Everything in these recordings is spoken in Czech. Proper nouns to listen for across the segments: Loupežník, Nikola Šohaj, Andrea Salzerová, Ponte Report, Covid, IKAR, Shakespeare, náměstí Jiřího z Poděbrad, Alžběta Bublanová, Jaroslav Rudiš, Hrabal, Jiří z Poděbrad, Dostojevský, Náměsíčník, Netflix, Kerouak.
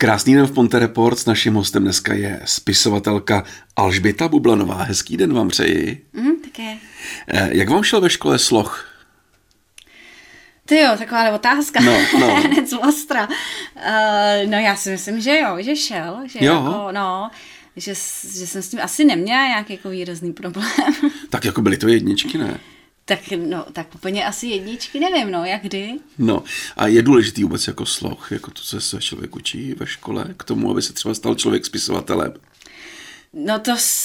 Krásný den v Ponte Report, s naším hostem dneska je spisovatelka Alžběta Bublanová. Hezký den vám přeji. Také. Jak vám šel ve škole sloh? Tyjo, taková otázka. No. Hned z ostra. Já si myslím, že jo, že šel. Že jo. Jako, že jsem s tím asi neměla nějaký jako výrazný problém. Tak jako byly to jedničky, ne? Tak úplně asi jedničky, nevím, jak kdy. A je důležitý vůbec jako sloh, jako to, co se člověk učí ve škole, k tomu, aby se třeba stal člověk spisovatelem?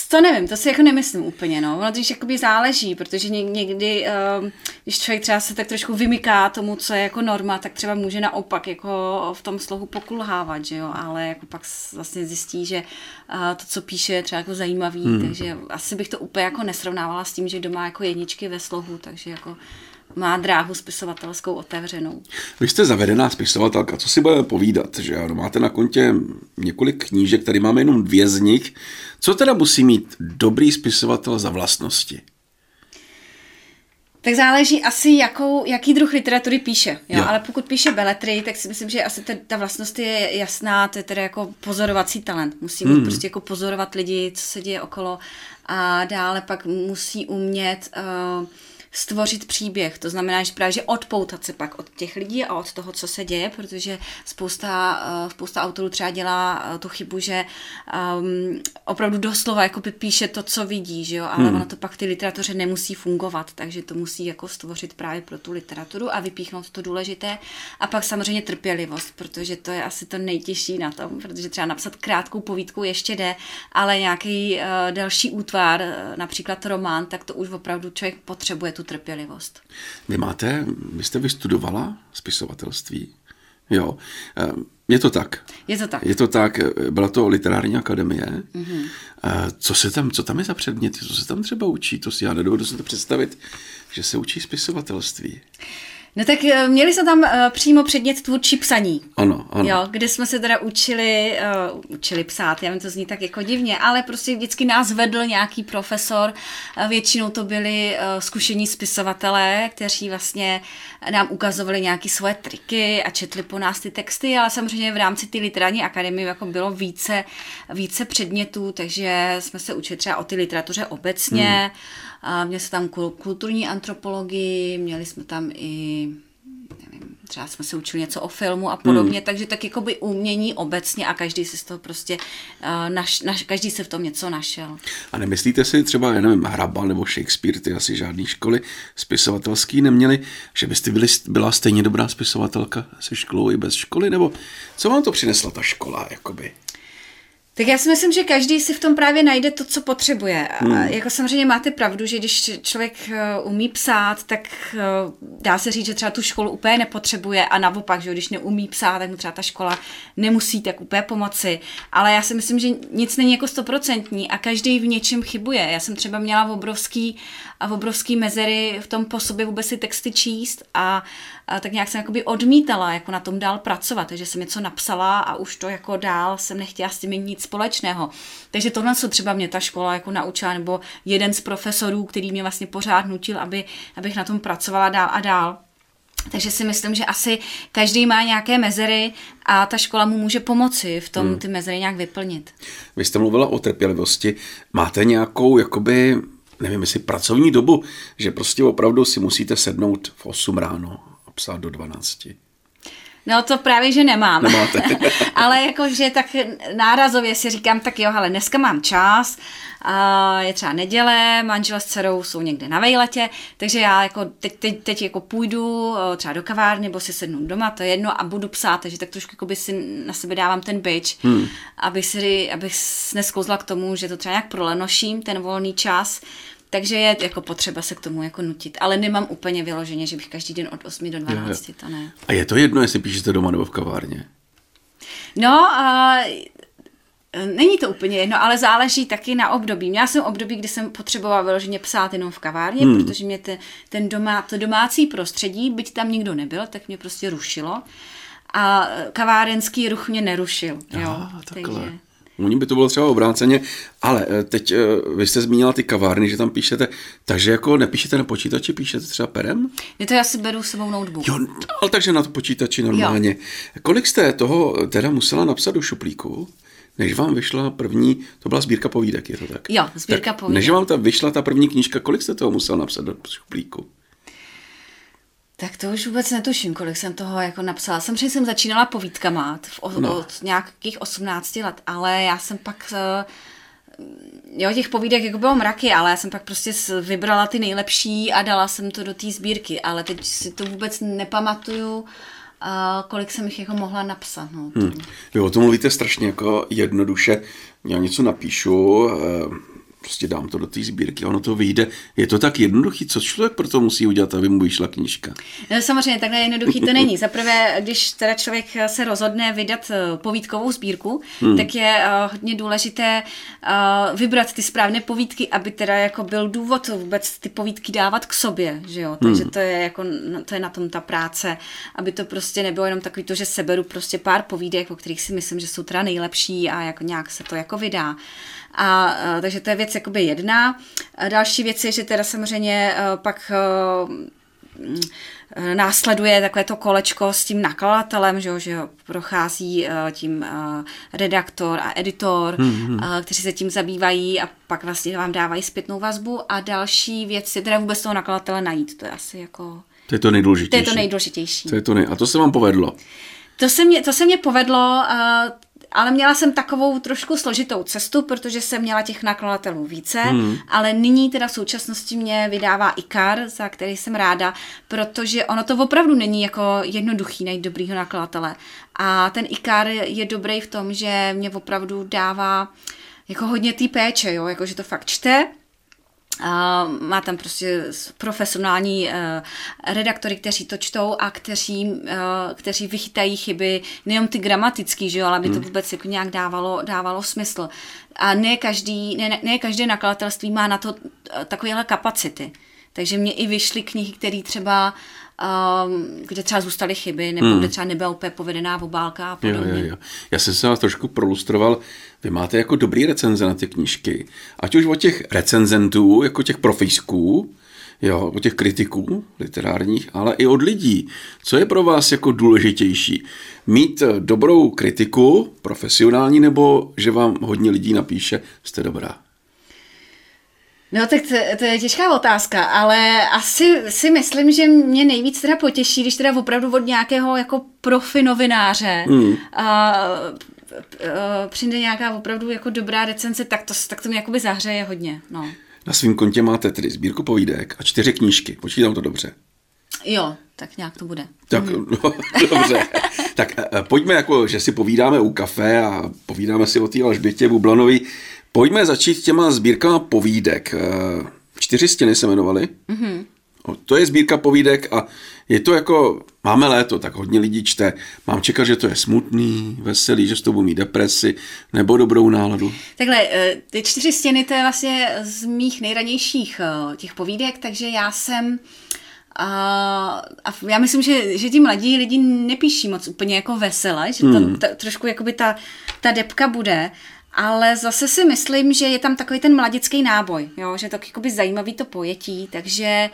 To nevím, to si jako nemyslím úplně, ono když jakoby záleží, protože někdy, když člověk třeba se tak trošku vymyká tomu, co je jako norma, tak třeba může naopak jako v tom slohu pokulhávat, že jo, ale jako pak vlastně zjistí, že to, co píše, je třeba jako zajímavý, takže asi bych to úplně jako nesrovnávala s tím, že doma jako jedničky ve slohu, takže jako má dráhu spisovatelskou otevřenou. Vy jste zavedená spisovatelka, co si budeme povídat, že ano, máte na kontě několik knížek, tady máme jenom 2 z nich. Co teda musí mít dobrý spisovatel za vlastnosti? Tak záleží asi, jaký druh literatury píše. Jo? Ale pokud píše beletry, tak si myslím, že asi ta vlastnost je jasná, to je teda jako pozorovací talent. Musí mít prostě jako pozorovat lidi, co se děje okolo, a dále pak musí umět stvořit příběh, to znamená, že právě že odpoutat se pak od těch lidí a od toho, co se děje, protože spousta autorů třeba dělá tu chybu, že opravdu doslova jakoby píše to, co vidí, že jo, ale ono to pak ty literatuře nemusí fungovat, takže to musí jako stvořit právě pro tu literaturu a vypíchnout to důležité. A pak samozřejmě trpělivost, protože to je asi to nejtěžší na tom, protože třeba napsat krátkou povídku ještě jde, ale nějaký další útvar, například román, tak to už opravdu člověk potřebuje tu trpělivost. Vy jste vystudovala spisovatelství, jo. Je to tak. Byla to literární akademie. Mm-hmm. Co tam je za předměty? Co se tam třeba učí? To si já nedovedu si to představit, že se učí spisovatelství. Tak měli jsme tam přímo předmět tvůrčí psaní. Ano. Jo, kde jsme se teda učili psát, já vím, to zní tak jako divně, ale prostě vždycky nás vedl nějaký profesor, většinou to byli zkušení spisovatelé, kteří vlastně nám ukazovali nějaké svoje triky a četli po nás ty texty, ale samozřejmě v rámci té literární akademie jako bylo více předmětů, takže jsme se učili třeba o ty literatuře obecně, měli jsme tam kulturní antropologii, měli jsme tam i, nevím, třeba jsme se učili něco o filmu a podobně, takže tak jako by umění obecně a každý se z toho prostě, každý se v tom něco našel. A nemyslíte si třeba, já nevím, Hrabal nebo Shakespeare, ty asi žádný školy spisovatelský neměli, že byste byla stejně dobrá spisovatelka se školou i bez školy, nebo co vám to přinesla ta škola, jakoby? Tak já si myslím, že každý si v tom právě najde to, co potřebuje. A jako samozřejmě máte pravdu, že když člověk umí psát, tak dá se říct, že třeba tu školu úplně nepotřebuje a naopak, že když neumí psát, tak mu třeba ta škola nemusí tak úplně pomoci. Ale já si myslím, že nic není jako 100% a každý v něčem chybuje. Já jsem třeba měla obrovský mezery v tom po sobě vůbec si texty číst a tak nějak jsem jakoby odmítala jako na tom dál pracovat, takže jsem něco napsala a už to jako dál jsem nechtěla s těmi nic společného. Takže tohle co třeba mě ta škola jako naučila, nebo jeden z profesorů, který mě vlastně pořád nutil, abych na tom pracovala dál a dál. Takže si myslím, že asi každý má nějaké mezery a ta škola mu může pomoci v tom ty mezery nějak vyplnit. Vy jste mluvila o trpělivosti. Máte nějakou jakoby, nevím jestli pracovní dobu, že prostě opravdu si musíte sednout v 8 ráno a psát do 12? To právě, že nemám. Ale jakože tak nárazově si říkám, tak jo, hele, dneska mám čas, je třeba neděle, manžel s dcerou jsou někde na vejletě, takže já jako teď jako půjdu třeba do kavárny, nebo si sednu doma, to je jedno, a budu psát, takže tak trošku jako by si na sebe dávám ten bič, abych nesklouzla k tomu, že to třeba nějak prolenoším, ten volný čas. Takže je jako potřeba se k tomu jako nutit. Ale nemám úplně vyloženě, že bych každý den od 8 do 12, to ne. A je to jedno, jestli píšete doma nebo v kavárně? Není to úplně jedno, ale záleží taky na období. Měla jsem období, kdy jsem potřebovala vyloženě psát jenom v kavárně, protože mě to domácí prostředí, byť tam nikdo nebyl, tak mě prostě rušilo. A kavárenský ruch mě nerušil. Aha, jo, takže... Oni by to bylo třeba obráceně, ale teď vy jste zmínila ty kavárny, že tam píšete, takže jako nepíšete na počítači, píšete třeba perem? Ne, to já si beru s sebou notebook. Jo, ale takže na to počítači normálně. Jo. Kolik jste toho teda musela napsat do šuplíku, než vám vyšla první, to byla sbírka povídek, je to tak? Jo, sbírka tak, povídek. Než vám ta vyšla ta první knížka, kolik jste toho musela napsat do šuplíku? Tak to už vůbec netuším, kolik jsem toho jako napsala. Samozřejmě jsem začínala povídkama od nějakých 18 let, ale já jsem pak, jo, těch povídek jako bylo mraky, ale já jsem pak prostě vybrala ty nejlepší a dala jsem to do té sbírky, ale teď si to vůbec nepamatuju, kolik jsem jich jako mohla napsat. No. Jo, to mluvíte strašně jako jednoduše. Já něco napíšu, prostě dám to do té sbírky, ono to vyjde. Je to tak jednoduchý, co člověk proto musí udělat, aby mu vyšla knížka? No, samozřejmě, takhle jednoduchý to není. Zaprvé, když teda člověk se rozhodne vydat povídkovou sbírku, tak je hodně důležité vybrat ty správné povídky, aby teda jako byl důvod vůbec ty povídky dávat k sobě, že jo? Takže to je jako, to je na tom ta práce, aby to prostě nebylo jenom takový to, že seberu prostě pár povídek, o kterých si myslím, že jsou teda nejlepší a jako nějak se to jako vydá. A takže to je věc jakoby jedna. A další věc je, že teda samozřejmě pak následuje takové to kolečko s tím nakladatelem, že prochází tím redaktor a editor, kteří se tím zabývají a pak vlastně vám dávají zpětnou vazbu. A další věc je teda vůbec toho nakladatele najít. To je asi jako... To je to nejdůležitější. A to se vám povedlo? To se mě povedlo... Ale měla jsem takovou trošku složitou cestu, protože jsem měla těch nakladatelů více, ale nyní teda v současnosti mě vydává IKAR, za který jsem ráda, protože ono to opravdu není jako jednoduchý najít dobrýho nakladatele. A ten IKAR je dobrý v tom, že mě opravdu dává jako hodně té péče, jo? Jako, že to fakt čte. Má tam prostě profesionální redaktory, kteří to čtou a kteří vychytají chyby, nejenom ty gramatický, že jo, ale by to vůbec jako nějak dávalo smysl. A ne každé nakladatelství má na to takovéhle kapacity. Takže mě i vyšly knihy, které třeba kde třeba zůstaly chyby, nebo kde třeba nebyla úplně povedená obálka a podobně. Jo. Já jsem se vás trošku prolustroval. Vy máte jako dobrý recenze na ty knížky. Ať už od těch recenzentů, jako těch profísků, jo, od těch kritiků literárních, ale i od lidí. Co je pro vás jako důležitější? Mít dobrou kritiku, profesionální, nebo že vám hodně lidí napíše, jste dobrá? No tak to je těžká otázka, ale asi si myslím, že mě nejvíc teda potěší, když teda opravdu od nějakého jako profi novináře přijde nějaká opravdu jako dobrá recenze, tak to mě jakoby zahřeje hodně. No. Na svém kontě máte tedy sbírku povídek a 4 knížky, počítám to dobře. Jo, tak nějak to bude. Tak, no, dobře. Tak pojďme, jako, že si povídáme u kafe a povídáme si o té Alžbětě Bublanové. Pojďme začít těma sbírkama povídek. 4 stěny se jmenovaly. Mm-hmm. To je sbírka povídek a je to jako, máme léto, tak hodně lidí čte. Mám čekat, že to je smutný, veselý, že s tobou mít depresi nebo dobrou náladu. Takhle, ty 4 stěny, to je vlastně z mých nejranějších těch povídek, takže já jsem... A já myslím, že ti mladí lidi nepíší moc úplně jako veselé, že trošku jakoby ta depka bude, ale zase si myslím, že je tam takový ten mladický náboj, jo? Že je to jakoby zajímavý to pojetí, takže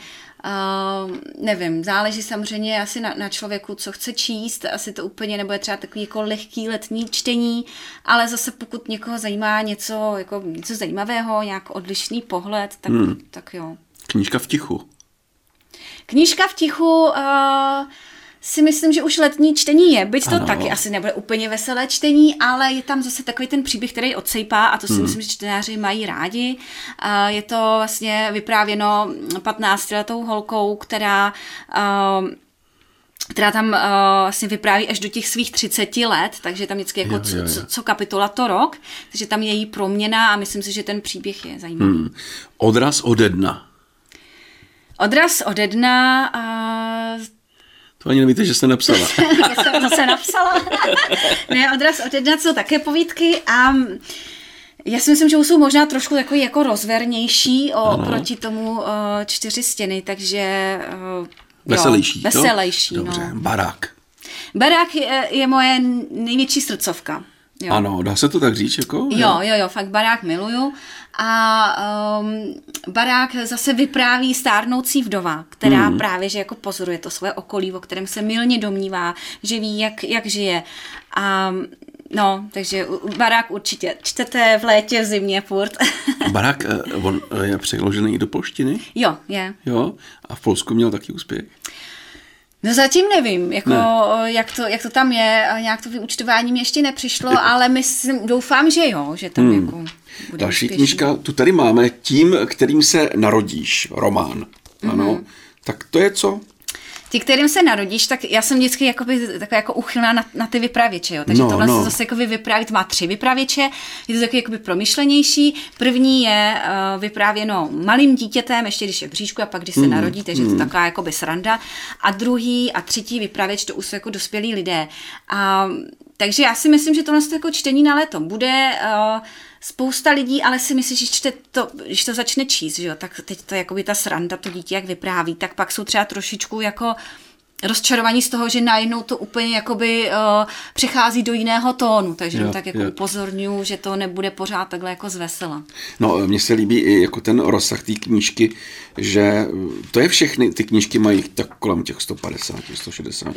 nevím, záleží samozřejmě asi na člověku, co chce číst, asi to úplně nebude třeba takový jako lehký letní čtení, ale zase pokud někoho zajímá něco, jako něco zajímavého, nějak odlišný pohled, tak jo. Knížka v tichu. Knížka v tichu si myslím, že už letní čtení je, byť to taky asi nebude úplně veselé čtení, ale je tam zase takový ten příběh, který odsejpá a to si myslím, že čtenáři mají rádi. Je to vlastně vyprávěno 15-letou holkou, která tam vlastně vypráví až do těch svých 30 let, takže tam vždycky jako co kapitola to rok, takže tam je její proměna a myslím si, že ten příběh je zajímavý. Odraz ode dna. Odraz ode dna a... To ani nevíte, že jste napsala. Já jsem to se napsala. Ne, odraz ode dna jsou také povídky a já si myslím, že jsou možná trošku takový jako rozvernější oproti tomu 4 stěny, takže... veselější. Veselější, no. Dobře, barák. Barák je moje největší srdcovka. Jo. Ano, dá se to tak říct, jako? Jo, fakt barák miluju. A barák zase vypráví stárnoucí vdova, která právě, že jako pozoruje to svoje okolí, o kterém se mylně domnívá, že ví, jak žije. A no, takže barák určitě čtete v létě, v zimě furt. Barák, on je přeložený do polštiny? Jo, je. Jo, a v Polsku měl taky úspěch? No zatím nevím, jako, ne. jak to tam je, nějak to vyúčtování mi ještě nepřišlo, ale myslím, doufám, že jo, že tam jako bude další úspěšný. Knížka, tu tady máme, Tím, kterým se narodíš, román, ano, tak to je co? Ti, kterým se narodíš, tak já jsem vždycky jako uchylná na ty vypravěče, jo? Takže tohle se zase jako vyprávět, má 3 vypravěče, je to takový promyšlenější. První je vyprávěno malým dítětem, ještě když je v bříšku a pak když se narodí, takže je to taková jako sranda. A druhý a třetí vypravěč, to už jsou jako dospělí lidé. Takže já si myslím, že tohle je jako čtení na léto. Bude spousta lidí, ale si myslím, že když to začne číst, že jo, tak teď to je jakoby ta sranda, to dítě jak vypráví, tak pak jsou třeba trošičku jako rozčarovaní z toho, že najednou to úplně jakoby přechází do jiného tónu, takže tak jako upozorňuji, že to nebude pořád takhle jako zvesela. No, mně se líbí i jako ten rozsah té knížky, že to je všechny, ty knížky mají tak kolem těch 150, 160.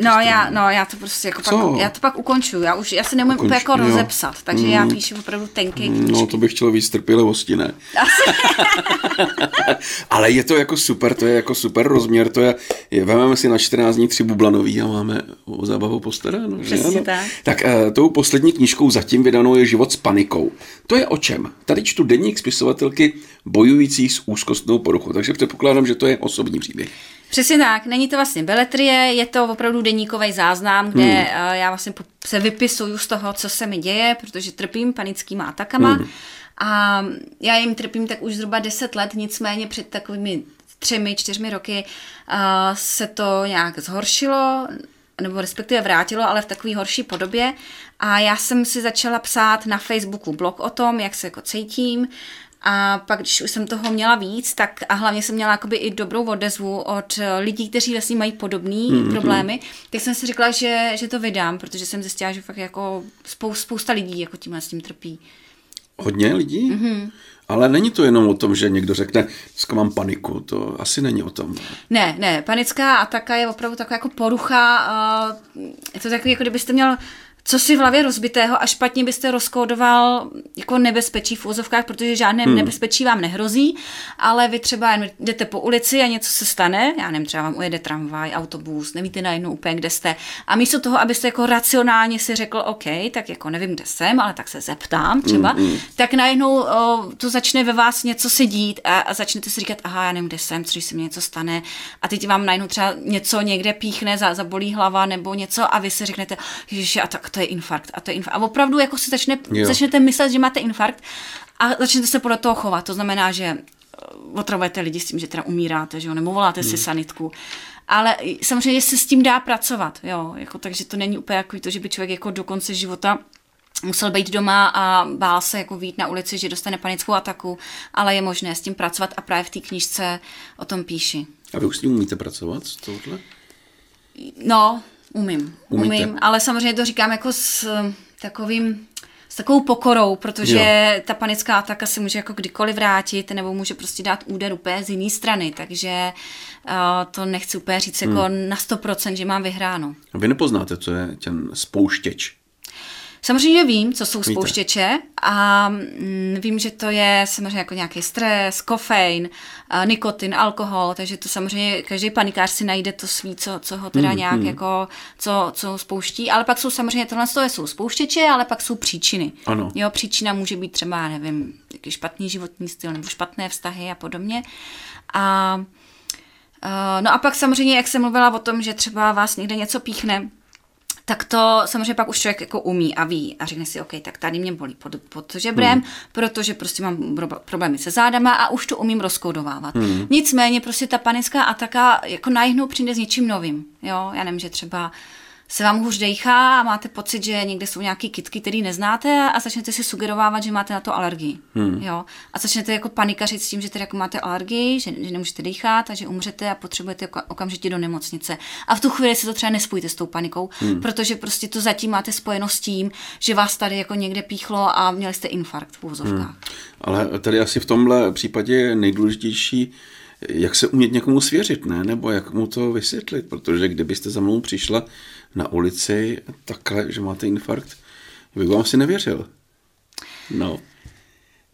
Já to prostě jako já to pak ukončuju, já se nemůžu úplně jako rozepsat, takže já píšu opravdu tenké knížky. No, to bych chtělo víc trpělivosti, ne? Ale je to jako super, to je jako super rozměr, to je vememe si na 14 dní 3 Bublanový a máme o zábavu postaráno. Přesně tak. Tak tou poslední knížkou zatím vydanou je Život s panikou. To je o čem? Tady čtu deník spisovatelky bojující s úzkostnou poruchou, takže předpokládám, že to je osobní příběh. Přesně tak, není to vlastně beletrie, je to opravdu deníkový záznam, kde já vlastně se vypisuju z toho, co se mi děje, protože trpím panickýma atakama a já jim trpím tak už zhruba 10 let, nicméně před takovými 3-4 roky se to nějak zhoršilo, nebo respektive vrátilo, ale v takové horší podobě. A já jsem si začala psát na Facebooku blog o tom, jak se jako cítím. A pak, když už jsem toho měla víc, tak a hlavně jsem měla jakoby i dobrou odezvu od lidí, kteří vlastně mají podobné problémy, tak jsem si řekla, že to vydám, protože jsem zjistila, že fakt jako spousta lidí jako tímhle s tím trpí. Hodně lidí? Ale není to jenom o tom, že někdo řekne, dneska mám paniku, to asi není o tom. Ne, panická ataka je opravdu taková jako porucha, je to takový, jako kdybyste měl cosi v hlavě rozbitého a špatně byste rozkódoval jako nebezpečí v úzovkách, protože žádné nebezpečí vám nehrozí, ale vy třeba jdete po ulici a něco se stane, já nevím, třeba vám ujede tramvaj, autobus, nevíte najednou úplně, kde jste. A místo toho, abyste jako racionálně si řekl, OK, tak jako nevím, kde jsem, ale tak se zeptám třeba, tak najednou to začne ve vás něco se dít a začnete si říkat, aha, já nevím, kde jsem, co když se mi něco stane a teď vám najednou třeba něco někde píchne, zabolí hlava nebo něco a vy si řeknete, ježiši, a tak to je infarkt, a to je infarkt. A opravdu jako si začnete myslet, že máte infarkt a začnete se podle toho chovat. To znamená, že otravujete lidi s tím, že teda umíráte, že jo, nebo voláte si sanitku. Ale samozřejmě se s tím dá pracovat, jo, jako, takže to není úplně jako to, že by člověk jako do konce života musel být doma a bál se jako vyjít na ulici, že dostane panickou ataku, ale je možné s tím pracovat a právě v té knížce o tom píši. A vy už s tím umíte pracovat s tohle? No, Umím, ale samozřejmě to říkám jako s takovou pokorou, protože ta panická ataka se může jako kdykoliv vrátit nebo může prostě dát úder úplně z jiné strany, takže to nechci úplně říct jako na 100%, že mám vyhráno. A vy nepoznáte, co je ten spouštěč? Samozřejmě vím, co jsou spouštěče a vím, že to je samozřejmě jako nějaký stres, kofein, nikotin, alkohol, takže to samozřejmě každý panikář si najde to svý, co ho teda nějak jako, co spouští, ale pak jsou samozřejmě tohle jsou spouštěče, ale pak jsou příčiny. Ano. Jo, příčina může být třeba, nevím, jaký špatný životní styl nebo špatné vztahy a podobně. No a pak samozřejmě, jak jsem mluvila o tom, že třeba vás někde něco píchne, tak to samozřejmě pak už člověk jako umí a ví a řekne si, OK, tak tady mě bolí pod žebrem, protože prostě mám problémy se zádama a už to umím rozkoudovávat. Nicméně prostě ta panická ataka jako najednou přijde s něčím novým. Jo? Já nevím, že třeba se vám hůř dejchá a máte pocit, že někde jsou nějaký kytky, který neznáte a začnete si sugerovávat, že máte na to alergii. Jo? A začnete jako panikařit s tím, že tady jako máte alergii, že nemůžete dýchat a že umřete a potřebujete okamžitě do nemocnice. A v tu chvíli se to třeba nespojíte s tou panikou, protože prostě to zatím máte spojeno s tím, že vás tady jako někde píchlo a měli jste infarkt v úvozovkách. Ale tady asi v tomhle případě je nejdůležitější, jak se umět někomu svěřit, ne? Nebo jak mu to vysvětlit, protože kdybyste za mnou přišla na ulici takhle, že máte infarkt, bych vám asi nevěřil. No.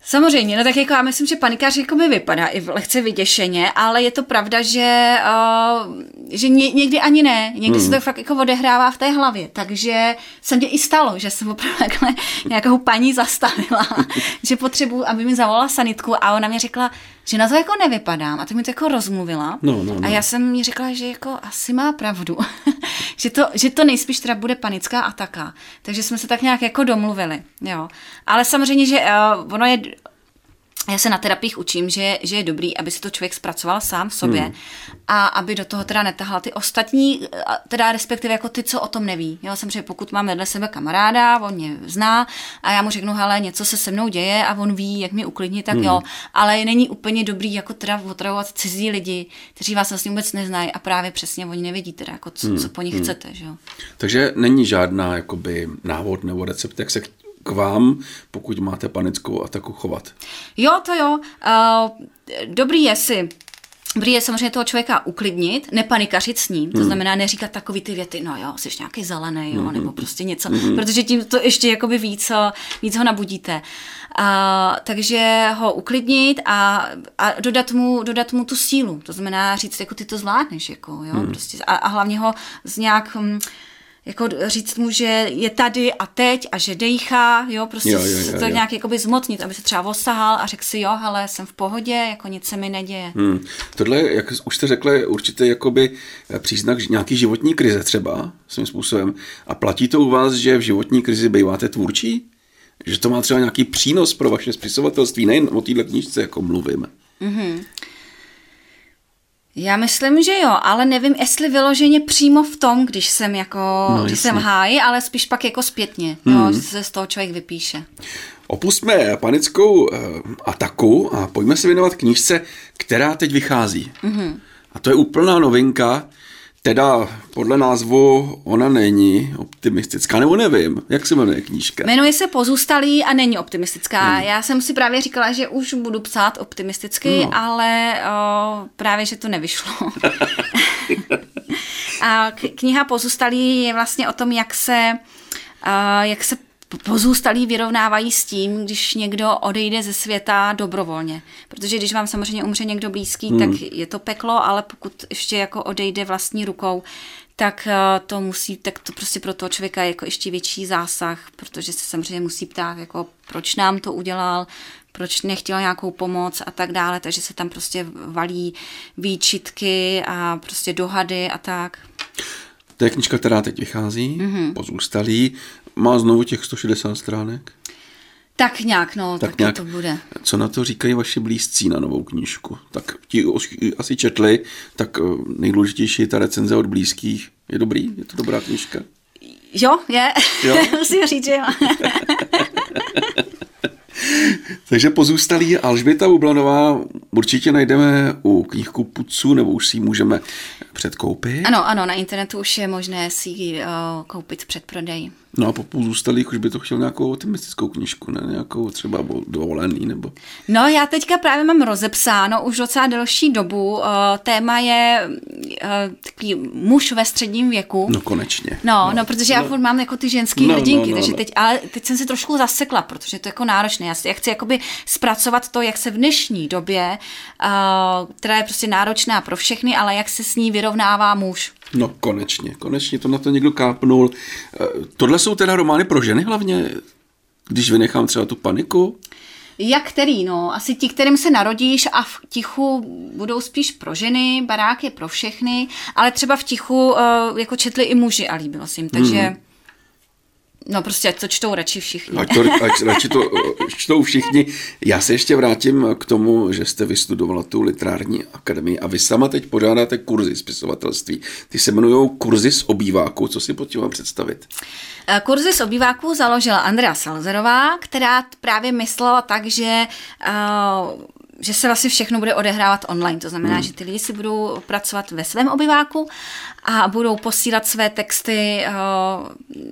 Samozřejmě, no tak jako já myslím, že panikář jako mi vypadá i lehce vyděšeně, ale je to pravda, že někdy ani ne, někdy se to fakt jako odehrává v té hlavě, takže se mě i stalo, že jsem opravdu takhle nějakou paní zastavila, že potřebuji, aby mi zavolala sanitku a ona mi řekla, že na to jako nevypadám a tak mi to jako rozmluvila a já jsem mi řekla, že jako asi má pravdu, že to nejspíš teda bude panická ataka, takže jsme se tak nějak jako domluvili, jo, ale samozřejmě, že ono je, já se na terapiích učím, že je dobrý, aby si to člověk zpracoval sám v sobě a aby do toho teda netahla ty ostatní, teda respektive jako ty, co o tom neví. Jo, samozřejmě pokud mám vedle sebe kamaráda, on mě zná a já mu řeknu, hele, něco se se mnou děje a on ví, jak mě uklidnit, tak jo. Ale není úplně dobrý jako teda otravovat cizí lidi, kteří vás vlastně vůbec neznají a právě přesně oni nevědí teda, jako co po nich chcete. Že jo. Takže není žádná jakoby návod nebo recept, jak se k vám, pokud máte panickou ataku, chovat. Jo, to jo. Dobrý je samozřejmě toho člověka uklidnit, nepanikařit s ním, to znamená neříkat takový ty věty, no jo, jsi nějaký zelený, jo, nebo prostě něco, protože tím to ještě jakoby víc ho nabudíte. Takže ho uklidnit a dodat mu tu sílu, to znamená říct, jako ty to zvládneš, jako, jo, prostě, a hlavně ho z nějak... Jako říct mu, že je tady a teď a že dejchá, jo, prostě jo, to nějak jakoby zmotnit, aby se třeba osahal a řekl si, jo, hele, jsem v pohodě, jako nic se mi neděje. Tohle, jak už jste řekla, je určitě jakoby příznak nějaký životní krize třeba, svým způsobem. A platí to u vás, že v životní krizi býváte tvůrčí? Že to má třeba nějaký přínos pro vaše spisovatelství, nejen o téhle knížce, jako mluvíme. Já myslím, že jo, ale nevím, jestli vyloženě přímo v tom, když jsem háji, ale spíš pak jako zpětně, jo, že se z toho člověk vypíše. Opustme panickou ataku a pojďme se věnovat knížce, která teď vychází. A to je úplná novinka, teda podle názvu ona není optimistická, nebo nevím, jak se jmenuje knížka. Jmenuje se Pozůstalí a není optimistická. Já jsem si právě říkala, že už budu psát optimisticky, ale právě, že to nevyšlo. A kniha Pozůstalí je vlastně o tom, jak se pozůstalí vyrovnávají s tím, když někdo odejde ze světa dobrovolně. Protože když vám samozřejmě umře někdo blízký, tak je to peklo, ale pokud ještě jako odejde vlastní rukou, tak to prostě pro toho člověka je jako ještě větší zásah, protože se samozřejmě musí ptát, jako proč nám to udělal, proč nechtěl nějakou pomoc a tak dále, takže se tam prostě valí výčitky a prostě dohady a tak. To je knižka, která teď vychází, Pozůstalí. Má znovu těch 160 stránek? Tak nějak, no, tak nějak to bude. Co na to říkají vaši blízcí na novou knížku? Tak ti asi četli, tak nejdůležitější je ta recenze od blízkých. Je dobrý? Je to dobrá knížka? Jo, je. Jo? Musím říct, že jo. Takže Pozůstalí, Alžběta Bublanová, určitě najdeme u knihku Pucu, nebo už si ji můžeme předkoupit. Ano, na internetu už je možné si ji koupit v předprodeji. No a po Pozůstalých už by to chtěl nějakou optimistickou knížku, ne? Nějakou třeba Dovolený, nebo... No, já teďka právě mám rozepsáno už docela delší dobu. Téma je takový muž ve středním věku. No, konečně. No, protože já furt mám jako ty ženský hrdinky, takže teď jsem se trošku zasekla, protože to je jako náročné. Já chci jakoby zpracovat to, jak se v dnešní době, která je prostě náročná pro všechny, ale jak se s ní vyrovnává muž. No konečně to na to někdo kápnul. Tohle jsou teda romány pro ženy hlavně, když vynechám třeba tu paniku? Jak který, no. Asi ti, kterým se narodíš a v tichu budou spíš pro ženy, Barák je pro všechny, ale třeba v tichu jako četli i muži a líbilo se jim, takže... No prostě, ať to čtou radši všichni. Ať to čtou všichni. Já se ještě vrátím k tomu, že jste vystudovala tu literární akademii a vy sama teď pořádáte kurzy spisovatelství. Ty se jmenujou kurzy z obýváku. Co si pod tím mám představit? Kurzy z obýváku založila Andrea Salzerová, která právě myslela tak, že se vlastně všechno bude odehrávat online. To znamená, že ty lidi si budou pracovat ve svém obyváku a budou posílat své texty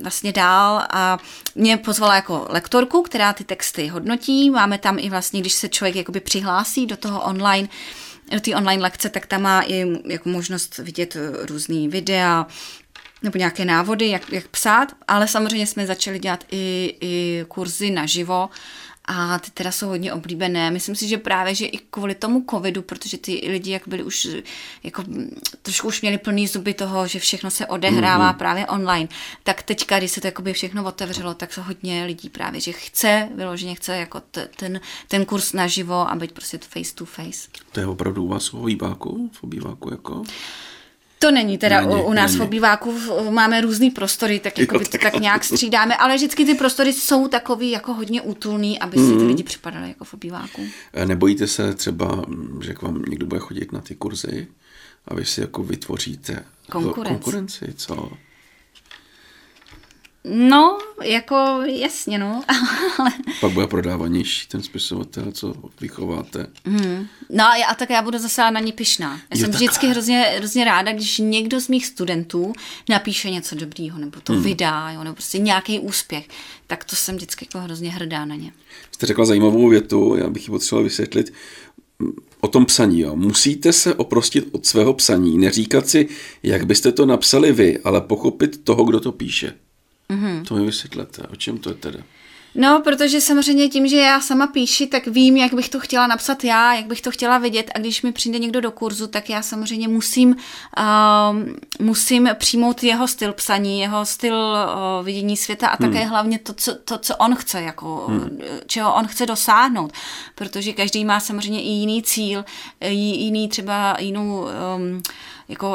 vlastně dál. A mě pozvala jako lektorku, která ty texty hodnotí. Máme tam i vlastně, když se člověk jakoby přihlásí do toho online, do té online lekce, tak tam má i jako možnost vidět různý videa nebo nějaké návody, jak psát. Ale samozřejmě jsme začali dělat i kurzy naživo, a ty teda jsou hodně oblíbené. Myslím si, že právě, že i kvůli tomu covidu, protože ty lidi jak byli už, jako trošku už měli plný zuby toho, že všechno se odehrává právě online. Tak teďka, když se to jakoby všechno otevřelo, tak se hodně lidí právě, že vyloženě chce jako ten kurz naživo a být prostě face to face. To je opravdu u vás v obýváku jako? To není teda u nás v obýváku, máme různý prostory, tak jako tak nějak střídáme, ale vždycky ty prostory jsou takový jako hodně útulný, aby si ty lidi připadali jako v obýváku. Nebojíte se třeba, že k vám někdo bude chodit na ty kurzy a vy si jako vytvoříte konkurenci, co? No, jako jasně, no. Pak bude prodávanější ten spisovatel, co vychováte. No a tak já budu zase na ní pyšná. Já jsem vždycky hrozně ráda, když někdo z mých studentů napíše něco dobrýho, nebo to vydá, jo, nebo prostě nějaký úspěch. Tak to jsem vždycky jako hrozně hrdá na ně. Jste řekla zajímavou větu, já bych ji potřebovala vysvětlit. O tom psaní, jo. Musíte se oprostit od svého psaní, neříkat si, jak byste to napsali vy, ale pochopit toho, kdo to píše. To mi vysvětlete. O čem to je teda? No, protože samozřejmě tím, že já sama píši, tak vím, jak bych to chtěla napsat já, jak bych to chtěla vidět, a když mi přijde někdo do kurzu, tak já samozřejmě musím přijmout jeho styl psaní, jeho styl vidění světa a také hlavně to, co on chce, jako, čeho on chce dosáhnout, protože každý má samozřejmě i jiný cíl,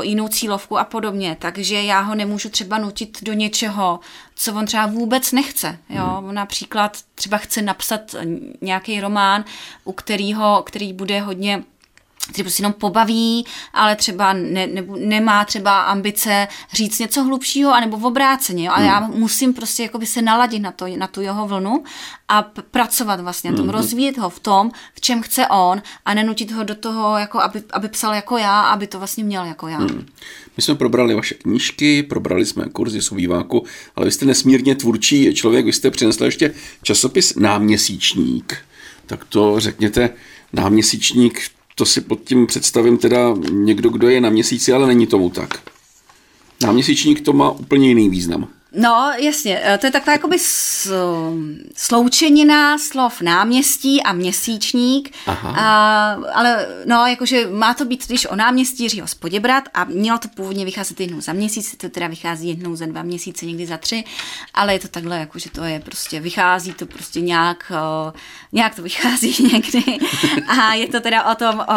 jinou cílovku a podobně, takže já ho nemůžu třeba nutit do něčeho, co on třeba vůbec nechce. Jo? Například třeba chce napsat nějaký román, který bude hodně, který prostě jenom pobaví, ale třeba nemá třeba ambice říct něco hlubšího, anebo v obráceně. Jo? A já musím prostě jakoby se naladit na tu jeho vlnu a pracovat vlastně na tom, rozvíjet ho v tom, v čem chce on, a nenutit ho do toho, jako aby psal jako já, aby to vlastně měl jako já. My jsme probrali vaše knížky, probrali jsme kurzy z obýváku, ale vy jste nesmírně tvůrčí člověk, vy jste přinesla ještě časopis Náměsíčník. Tak to řekněte, Náměsíčník, to si pod tím představím teda někdo, kdo je na měsíci, ale není tomu tak. Náměsíčník to má úplně jiný význam. No, jasně. To je taková jakoby sloučenina slov náměstí a měsíčník. Ale no, jakože má to být, když o náměstí Jiřího z Poděbrad, a mělo to původně vycházet jednou za měsíc, to teda vychází jednou za 2 měsíce, někdy za 3, ale je to takhle, jakože to je prostě, vychází to prostě nějak to vychází někdy. A je to teda o tom, o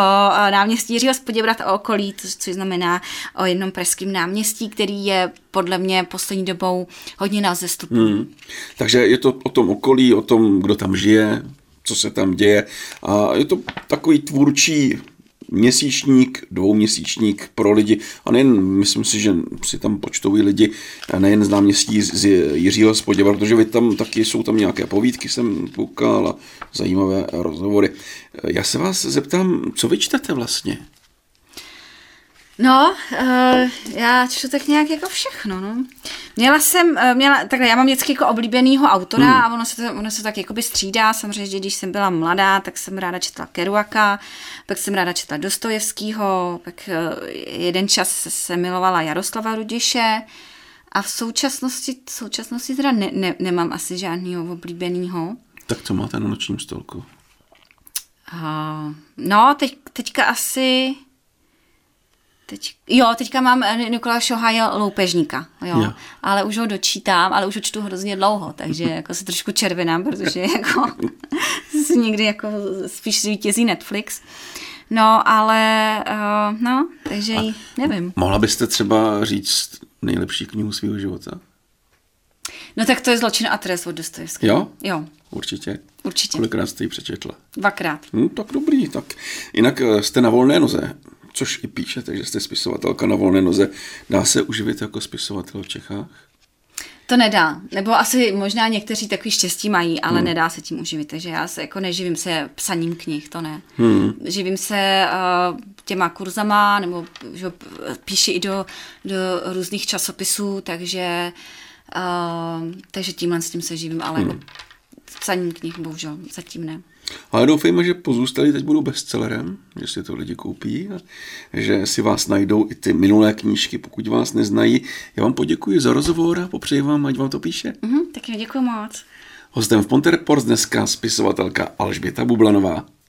náměstí Jiřího z Poděbrad a okolí, což znamená o jednom pražském náměstí, který je podle mě poslední dobou hodně na vzestupu. Takže je to o tom okolí, o tom, kdo tam žije, co se tam děje, a je to takový tvůrčí měsíčník, 2měsíčník pro lidi, a nejen, myslím si, že si tam počtou i lidi, nejen z náměstí z Jiřího z Poděbrad, protože jsou tam nějaké povídky, jsem koukal, a zajímavé rozhovory. Já se vás zeptám, co vy čtete vlastně? No, já čtu tak nějak jako všechno, no. Takhle, já mám vždycky jako oblíbenýho autora a ono se tak jakoby střídá. Samozřejmě, že když jsem byla mladá, tak jsem ráda četla Kerouaka, pak jsem ráda četla Dostojevskýho, pak jeden čas se milovala Jaroslava Rudiše, a v současnosti teda nemám asi žádnýho oblíbenýho. Tak co máte na nočním stolku? No, teďka asi... teďka mám Nikola Šohaje Loupežníka, jo. Ale už ho dočítám, ale už ho čtu hrozně dlouho, takže jako se trošku červenám, protože jako někdy jako spíš zvítězí Netflix. No, ale no, takže nevím. Mohla byste třeba říct nejlepší knihu svého života? No tak to je Zločin a trest od Dostojevského. Jo? Určitě. Kolikrát jste ji přečetla? 2krát. No tak dobrý, tak. Jinak jste na volné noze, což i píše, takže jste spisovatelka na volné noze. Dá se uživit jako spisovatel v Čechách? To nedá, nebo asi možná někteří takový štěstí mají, ale nedá se tím uživit, takže já se jako neživím se psaním knih, to ne. Živím se těma kurzama, nebo že píši i do různých časopisů, takže tímhle s tím se živím, ale jako psaním knih bohužel zatím ne. Ale doufejme, že pozůstalí teď budou bestsellerem, že si to lidi koupí a že si vás najdou i ty minulé knížky, pokud vás neznají. Já vám poděkuji za rozhovor a popřeji vám, ať vám to píše. Taky děkuji moc. Hostem v Ponte Report dneska spisovatelka Alžběta Bublanová.